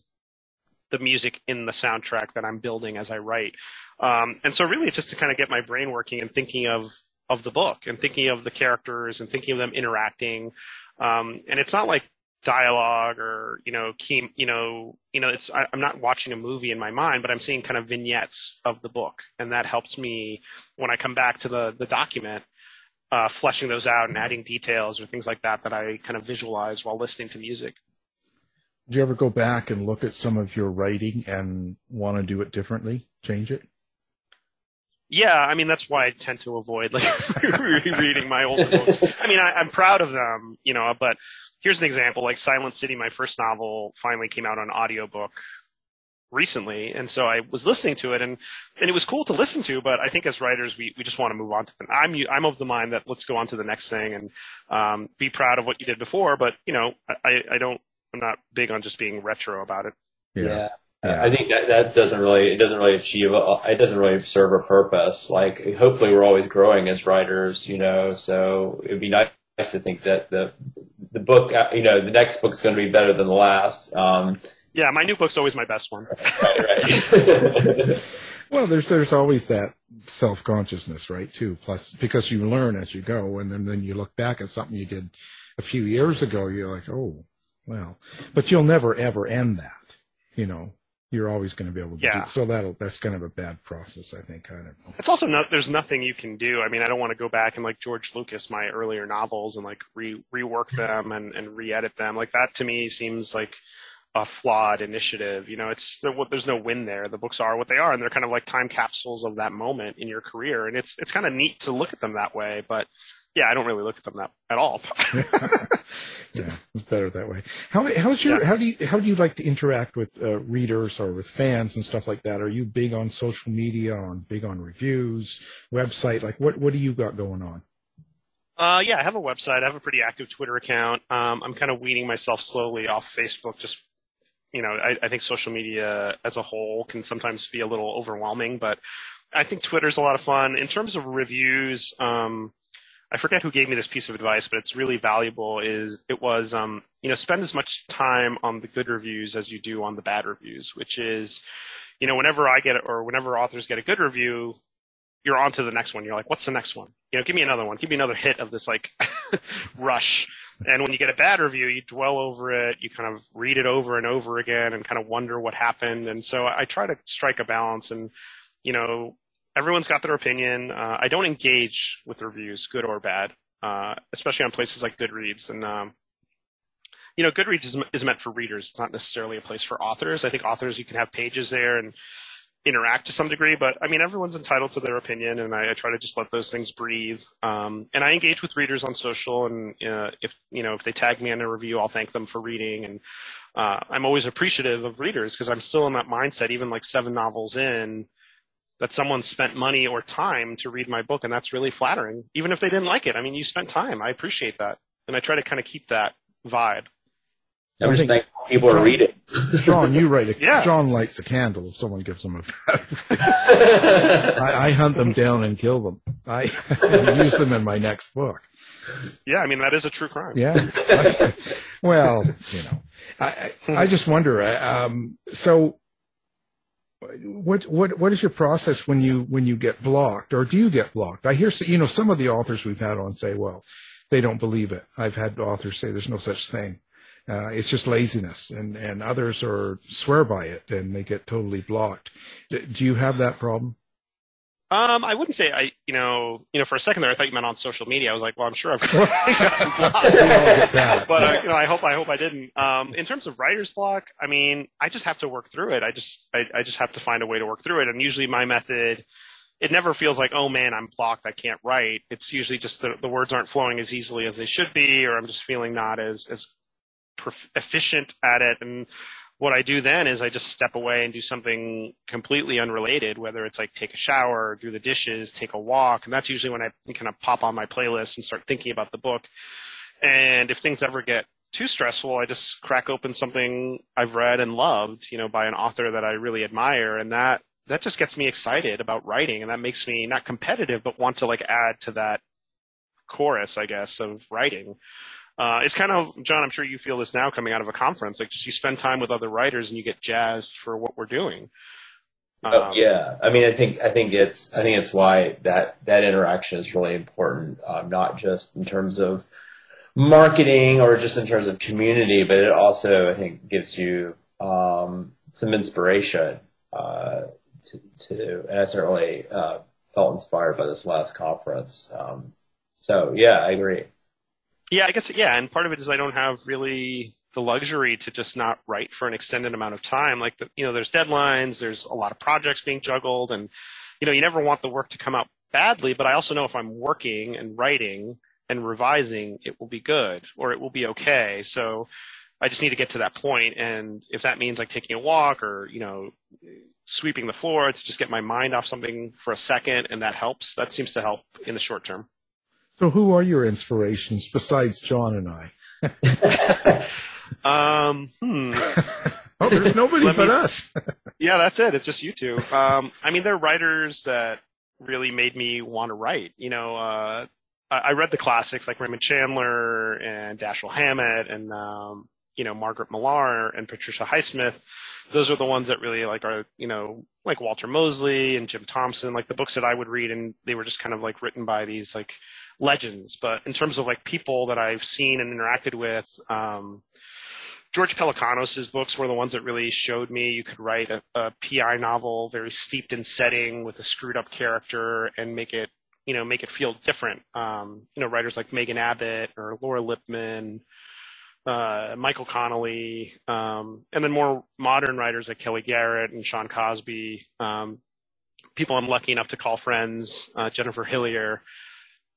the music in the soundtrack that I'm building as I write. Um, and so really it's just to kind of get my brain working and thinking of, of the book and thinking of the characters and thinking of them interacting. Um, and it's not like dialogue or, you know, key, you know, you know, it's, I, I'm not watching a movie in my mind, but I'm seeing kind of vignettes of the book. And that helps me when I come back to the, the document, uh, fleshing those out and adding details or things like that, that I kind of visualize while listening to music. Do you ever go back and look at some of your writing and want to do it differently, change it? Yeah, I mean, that's why I tend to avoid like reading my old books. I mean, I, I'm proud of them, you know, but here's an example. Like Silent City, my first novel, finally came out on audiobook recently, and so I was listening to it, and, and it was cool to listen to, but I think as writers, we, we just want to move on to them. I'm, I'm of the mind that let's go on to the next thing and um, be proud of what you did before, but, you know, I, I don't I'm not big on just being retro about it. Yeah. yeah. I think that, that doesn't really, it doesn't really achieve, a, it doesn't really serve a purpose. Like, hopefully we're always growing as writers, you know, so it'd be nice to think that the, the book, you know, the next book's going to be better than the last. Um, yeah. My new book's always my best one. Right, right. Well, there's, there's always that self-consciousness, right, too. Plus, because you learn as you go, and then, then you look back at something you did a few years ago, you're like, oh, well, but you'll never ever end that, you know. You're always going to be able to yeah. do so. That'll that's kind of a bad process, I think. Kind of. It's also not. There's nothing you can do. I mean, I don't want to go back and like George Lucas, my earlier novels, and like re rework them and and re-edit them. Like that to me seems like a flawed initiative. You know, it's there's no win there. The books are what they are, and they're kind of like time capsules of that moment in your career. And it's it's kind of neat to look at them that way, but. Yeah, I don't really look at them that, at all. Yeah, it's better that way. How how's your yeah. how do you how do you like to interact with uh, readers or with fans and stuff like that? Are you big on social media, on big on reviews, website? Like, what what do you got going on? Uh, yeah, I have a website. I have a pretty active Twitter account. Um, I'm kind of weaning myself slowly off Facebook. Just you know, I, I think social media as a whole can sometimes be a little overwhelming, but I think Twitter's a lot of fun in terms of reviews. Um, I forget who gave me this piece of advice, but it's really valuable. Is it was, um, you know, spend as much time on the good reviews as you do on the bad reviews, which is, you know, whenever I get it or whenever authors get a good review, you're on to the next one. You're like, what's the next one? You know, give me another one. Give me another hit of this like rush. And when you get a bad review, you dwell over it. You kind of read it over and over again and kind of wonder what happened. And so I try to strike a balance and, you know, everyone's got their opinion. Uh, I don't engage with reviews, good or bad, uh, especially on places like Goodreads. And, um, you know, Goodreads is, is meant for readers. It's not necessarily a place for authors. I think authors, you can have pages there and interact to some degree. But, I mean, everyone's entitled to their opinion, and I, I try to just let those things breathe. Um, and I engage with readers on social, and uh, if, you know, if they tag me in a review, I'll thank them for reading. And uh, I'm always appreciative of readers because I'm still in that mindset, even like seven novels in, that someone spent money or time to read my book, and that's really flattering, even if they didn't like it. I mean, you spent time. I appreciate that, and I try to kind of keep that vibe. I'm I just thankful people Sean, are reading. Sean, you write it. Yeah. Sean lights a candle if someone gives him a I, I hunt them down and kill them. I use them in my next book. Yeah, I mean, that is a true crime. Yeah. I, well, you know, I, I, I just wonder, um, so... What what what is your process when you when you get blocked, or do you get blocked? I hear you know some of the authors we've had on say, well, they don't believe it. I've had authors say there's no such thing, uh, it's just laziness, and and others are swear by it and they get totally blocked. D- do you have that problem? Um, I wouldn't say I you know you know for a second there I thought you meant on social media. I was like, well, I'm sure I've gotten blocked, but uh, you know I hope I hope I didn't. Um, in terms of writer's block, I mean, I just have to work through it. I just I, I just have to find a way to work through it. And usually my method, it never feels like, oh man, I'm blocked, I can't write. It's usually just the the words aren't flowing as easily as they should be, or I'm just feeling not as as prof- efficient at it. And what I do then is I just step away and do something completely unrelated, whether it's like take a shower, do the dishes, take a walk. And that's usually when I kind of pop on my playlist and start thinking about the book. And if things ever get too stressful, I just crack open something I've read and loved, you know, by an author that I really admire. And that, that just gets me excited about writing. And that makes me not competitive, but want to like add to that chorus, I guess, of writing. Uh, it's kind of, John, I'm sure you feel this now coming out of a conference, like just you spend time with other writers and you get jazzed for what we're doing. Um, oh, yeah. I mean, I think, I think it's, I think it's why that, that interaction is really important, uh, not just in terms of marketing or just in terms of community, but it also, I think, gives you, um, some inspiration, uh, to, to, and I certainly, uh, felt inspired by this last conference. Um, so yeah, I agree. Yeah, I guess, yeah, and part of it is I don't have really the luxury to just not write for an extended amount of time. Like, the, you know, there's deadlines, there's a lot of projects being juggled, and, you know, you never want the work to come out badly, but I also know if I'm working and writing and revising, it will be good, or it will be okay. So I just need to get to that point, and if that means, like, taking a walk or, you know, sweeping the floor to just get my mind off something for a second, and that helps. That seems to help in the short term. So who are your inspirations besides John and I? um, hmm. Oh, there's nobody but us. Yeah, that's it. It's just you two. Um, I mean, they're writers that really made me want to write. You know, uh, I, I read the classics like Raymond Chandler and Dashiell Hammett and, um, you know, Margaret Millar and Patricia Highsmith. Those are the ones that really, like, are, you know, like Walter Mosley and Jim Thompson, like the books that I would read, and they were just kind of like written by these, like, legends. But in terms of like people that I've seen and interacted with, um, George Pelicanos's books were the ones that really showed me you could write a, a P I novel very steeped in setting with a screwed up character and make it, you know, make it feel different. Um, you know, writers like Megan Abbott or Laura Lippman, uh, Michael Connelly, um, and then more modern writers like Kelly Garrett and Sean Cosby, um, people I'm lucky enough to call friends, uh, Jennifer Hillier.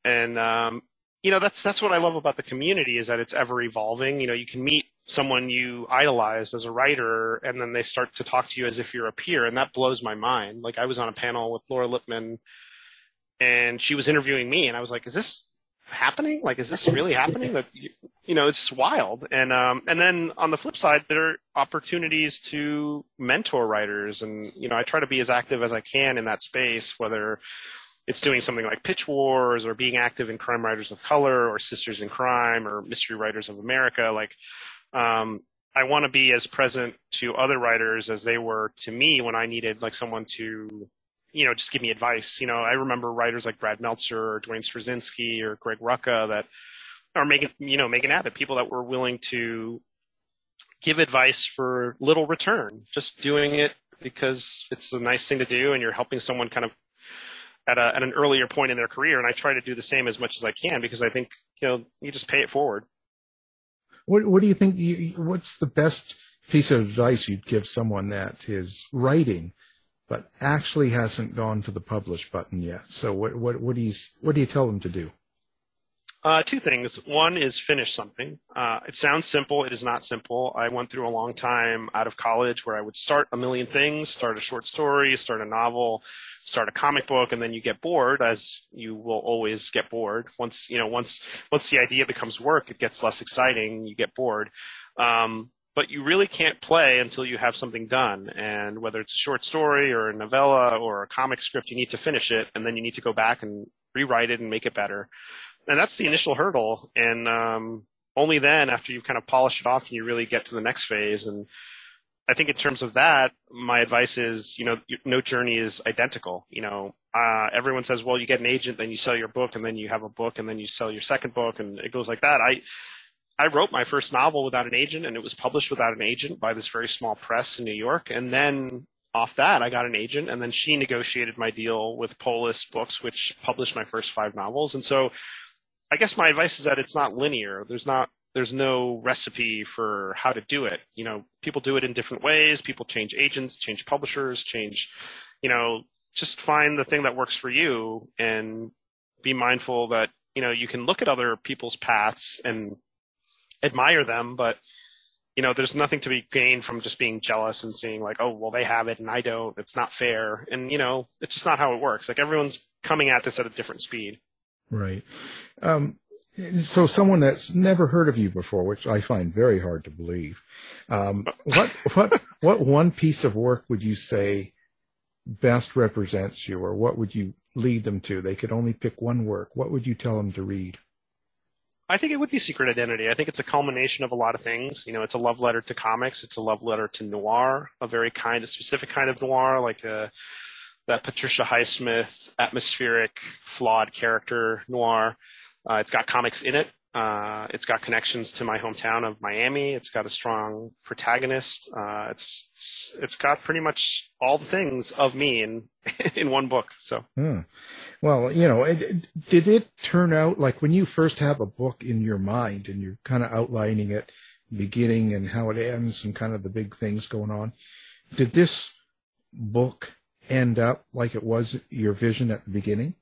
And, um, you know, that's that's what I love about the community, is that it's ever evolving. You know, you can meet someone you idolize as a writer, and then they start to talk to you as if you're a peer, and that blows my mind. Like, I was on a panel with Laura Lippman, and she was interviewing me, and I was like, is this happening? Like, is this really happening? That, you know, it's just wild. And um, and then on the flip side, there are opportunities to mentor writers, and, you know, I try to be as active as I can in that space, whether it's doing something like Pitch Wars or being active in Crime Writers of Color or Sisters in Crime or Mystery Writers of America. Like, um, I want to be as present to other writers as they were to me when I needed, like, someone to, you know, just give me advice. You know, I remember writers like Brad Meltzer or Dwayne Straczynski or Greg Rucka that are making, you know, Megan Abbott, people that were willing to give advice for little return, just doing it because it's a nice thing to do and you're helping someone kind of At, a, at an earlier point in their career. And I try to do the same as much as I can, because I think, you know, you just pay it forward. What, what do you think, you, what's the best piece of advice you'd give someone that is writing but actually hasn't gone to the publish button yet? So what, what, what, do, you, what do you tell them to do? Uh, two things. One is finish something. Uh, it sounds simple. It is not simple. I went through a long time out of college where I would start a million things, start a short story, start a novel, start a comic book, and then you get bored, as you will always get bored. Once, you know, once, once the idea becomes work, it gets less exciting. You get bored. Um, but you really can't play until you have something done. And whether it's a short story or a novella or a comic script, you need to finish it. And then you need to go back and rewrite it and make it better. And that's the initial hurdle. And um, only then, after you kind of polish it off, can you really get to the next phase. And I think in terms of that, my advice is, you know, no journey is identical. You know, uh, everyone says, well, you get an agent, then you sell your book, and then you have a book, and then you sell your second book. And it goes like that. I, I wrote my first novel without an agent, and it was published without an agent by this very small press in New York. And then off that, I got an agent, and then she negotiated my deal with Polis Books, which published my first five novels. And so I guess my advice is that it's not linear. There's not, there's no recipe for how to do it. You know, people do it in different ways. People change agents, change publishers, change, you know, just find the thing that works for you, and be mindful that, you know, you can look at other people's paths and admire them, but, you know, there's nothing to be gained from just being jealous and seeing like, oh, well, they have it and I don't, it's not fair. And, you know, it's just not how it works. Like, everyone's coming at this at a different speed. Right. Um, so someone that's never heard of you before, which I find very hard to believe, um, what what what one piece of work would you say best represents you, or what would you lead them to? They could only pick one work. What would you tell them to read? I think it would be Secret Identity. I think it's a culmination of a lot of things. You know, it's a love letter to comics. It's a love letter to noir, a very kind of specific kind of noir, like a, that Patricia Highsmith, atmospheric, flawed character noir. Uh, it's got comics in it. Uh, it's got connections to my hometown of Miami. It's got a strong protagonist. Uh, it's, it's it's got pretty much all the things of me in in one book. So, hmm. Well, you know, it, it, did it turn out like when you first have a book in your mind and you're kind of outlining it, beginning and how it ends and kind of the big things going on? Did this book end up like it was your vision at the beginning?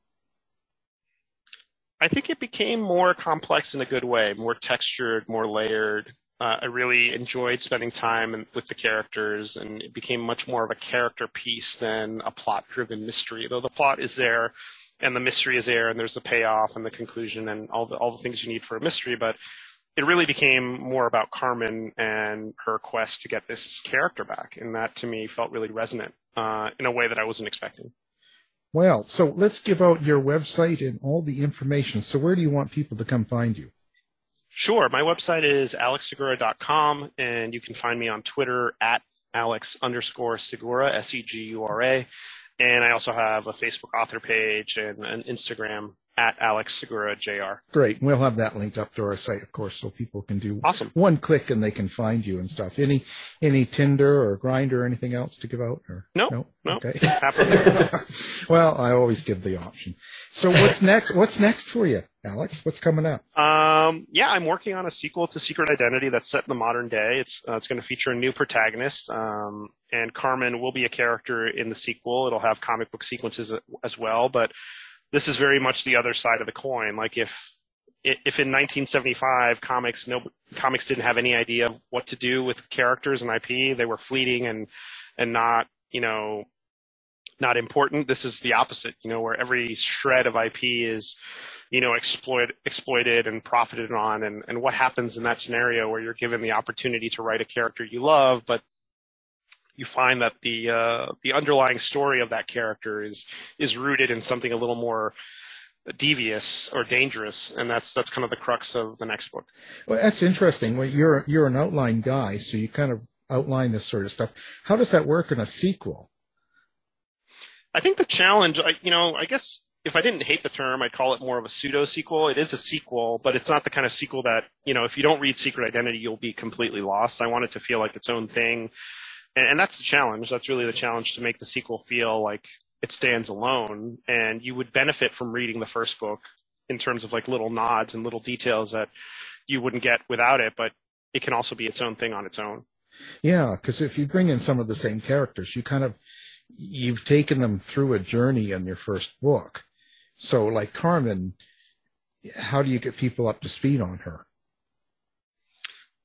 I think it became more complex in a good way, more textured, more layered. Uh, I really enjoyed spending time in, with the characters, and it became much more of a character piece than a plot-driven mystery. Though the plot is there, and the mystery is there, and there's a payoff and the conclusion and all the all the things you need for a mystery, but it really became more about Carmen and her quest to get this character back, and that, to me, felt really resonant uh, in a way that I wasn't expecting. Well, so let's give out your website and all the information. So where do you want people to come find you? Sure. My website is alex segura dot com, and you can find me on Twitter at alex underscore segura, S E G U R A. And I also have a Facebook author page and an Instagram at Alex Segura J R. Great. We'll have that linked up to our site, of course, so people can do awesome. One click and they can find you and stuff. Any any Tinder or Grindr or anything else to give out? Or no, no, no. Okay. Well, I always give the option. So what's next? What's next for you, Alex? What's coming up? Um, yeah, I'm working on a sequel to Secret Identity that's set in the modern day. It's uh, it's going to feature a new protagonist, um, and Carmen will be a character in the sequel. It'll have comic book sequences as well, but this is very much the other side of the coin. Like if if in nineteen seventy-five comics no comics didn't have any idea of what to do with characters and I P, they were fleeting and and not, you know, not important. This is the opposite, you know, where every shred of I P is, you know, exploit, exploited and profited on, and, and what happens in that scenario where you're given the opportunity to write a character you love, but you find that the uh, the underlying story of that character is is rooted in something a little more devious or dangerous, and that's that's kind of the crux of the next book. Well, that's interesting. Well, you're you're an outline guy, so you kind of outline this sort of stuff. How does that work in a sequel? I think the challenge, I, you know, I guess if I didn't hate the term, I'd call it more of a pseudo sequel. It is a sequel, but it's not the kind of sequel that, you know, if you don't read Secret Identity, you'll be completely lost. I want it to feel like its own thing. And that's the challenge. That's really the challenge, to make the sequel feel like it stands alone. And you would benefit from reading the first book in terms of like little nods and little details that you wouldn't get without it, but it can also be its own thing on its own. Yeah, because if you bring in some of the same characters, you kind of, you've taken them through a journey in your first book. So like Carmen, how do you get people up to speed on her?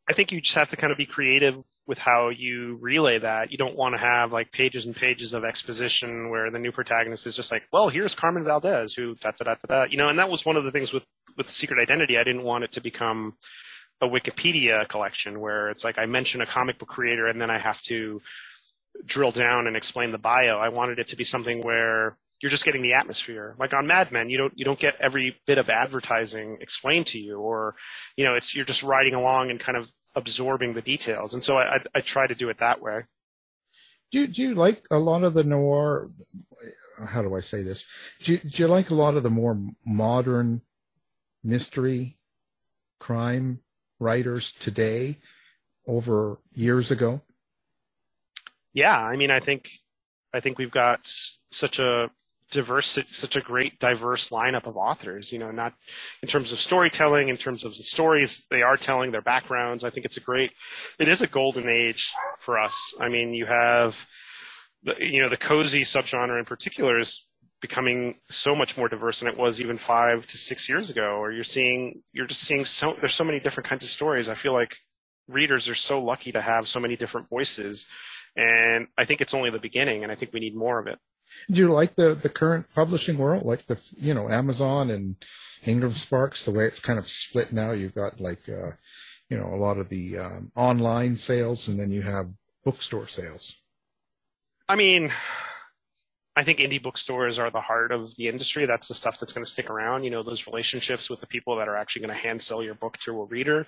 I think you just have to kind of be creative with how you relay that. You don't want to have like pages and pages of exposition where the new protagonist is just like, well, here's Carmen Valdez who da da da da da, you know. And that was one of the things with with Secret Identity. I didn't want it to become a Wikipedia collection where it's like I mention a comic book creator and then I have to drill down and explain the bio. I wanted it to be something where you're just getting the atmosphere. Like on Mad Men, you don't you don't get every bit of advertising explained to you, or, you know, it's you're just riding along and kind of absorbing the details. And so I, I, I try to do it that way. Do, do you like a lot of the noir, how do I say this? Do, do you like a lot of the more modern mystery crime writers today over years ago? Yeah. I mean, I think, I think we've got such a diverse, such a great diverse lineup of authors, you know, not in terms of storytelling, in terms of the stories they are telling, their backgrounds. I think it's a great, it is a golden age for us. I mean, you have, the, you know, the cozy subgenre in particular is becoming so much more diverse than it was even five to six years ago, or you're seeing, you're just seeing so, there's so many different kinds of stories. I feel like readers are so lucky to have so many different voices, and I think it's only the beginning, and I think we need more of it. Do you like the, the current publishing world, like the, you know, Amazon and Ingram Sparks, the way it's kind of split now? You've got like, uh, you know, a lot of the um, online sales, and then you have bookstore sales. I mean, I think indie bookstores are the heart of the industry. That's the stuff that's going to stick around, you know, those relationships with the people that are actually going to hand sell your book to a reader.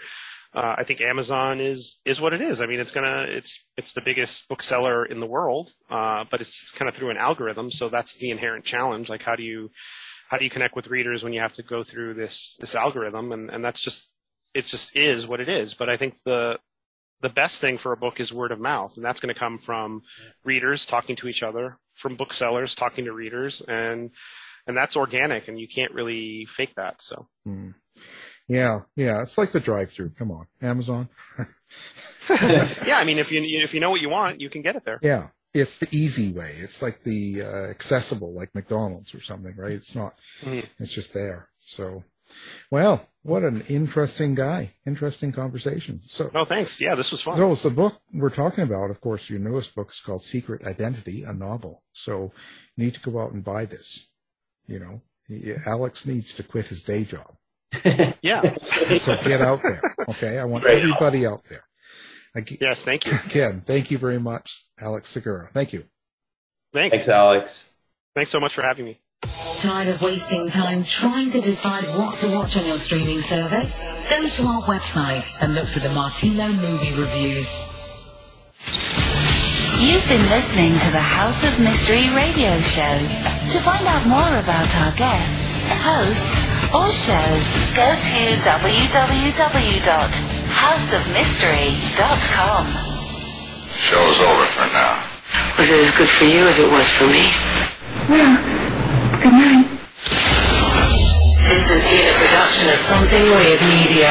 Uh, I think Amazon is, is what it is. I mean, it's going to, it's, it's the biggest bookseller in the world, uh, but it's kind of through an algorithm. So that's the inherent challenge. Like, how do you, how do you connect with readers when you have to go through this, this algorithm? And, and that's just, it just is what it is. But I think the, the best thing for a book is word of mouth, and that's going to come from readers talking to each other, from booksellers talking to readers, and and that's organic, and you can't really fake that. So mm. yeah yeah it's like the drive-through. Come on, Amazon. Yeah, I mean, if you if you know what you want, you can get it there. Yeah, it's the easy way. It's like the uh, accessible, like McDonald's or something, right? It's not mm-hmm. it's just there. So well, what an interesting guy, interesting conversation. So, oh, thanks. Yeah, this was fun. So, so the book we're talking about, of course, your newest book is called Secret Identity, a novel. So you need to go out and buy this. You know, Alex needs to quit his day job. Yeah. So get out there. Okay, I want right everybody out, out there. Again, yes, thank you. Again, thank you very much, Alex Segura. Thank you. Thanks. Thanks, Alex. Thanks so much for having me. Tired of wasting time trying to decide what to watch on your streaming service? Go to our website and look for the Martino Movie Reviews. You've been listening to the House of Mystery radio show. To find out more about our guests, hosts, or shows, go to w w w dot house of mystery dot com. Show's over for now. Was it as good for you as it was for me? Yeah. Good night. This has been a production of Something Weird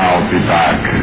Media. I'll be back.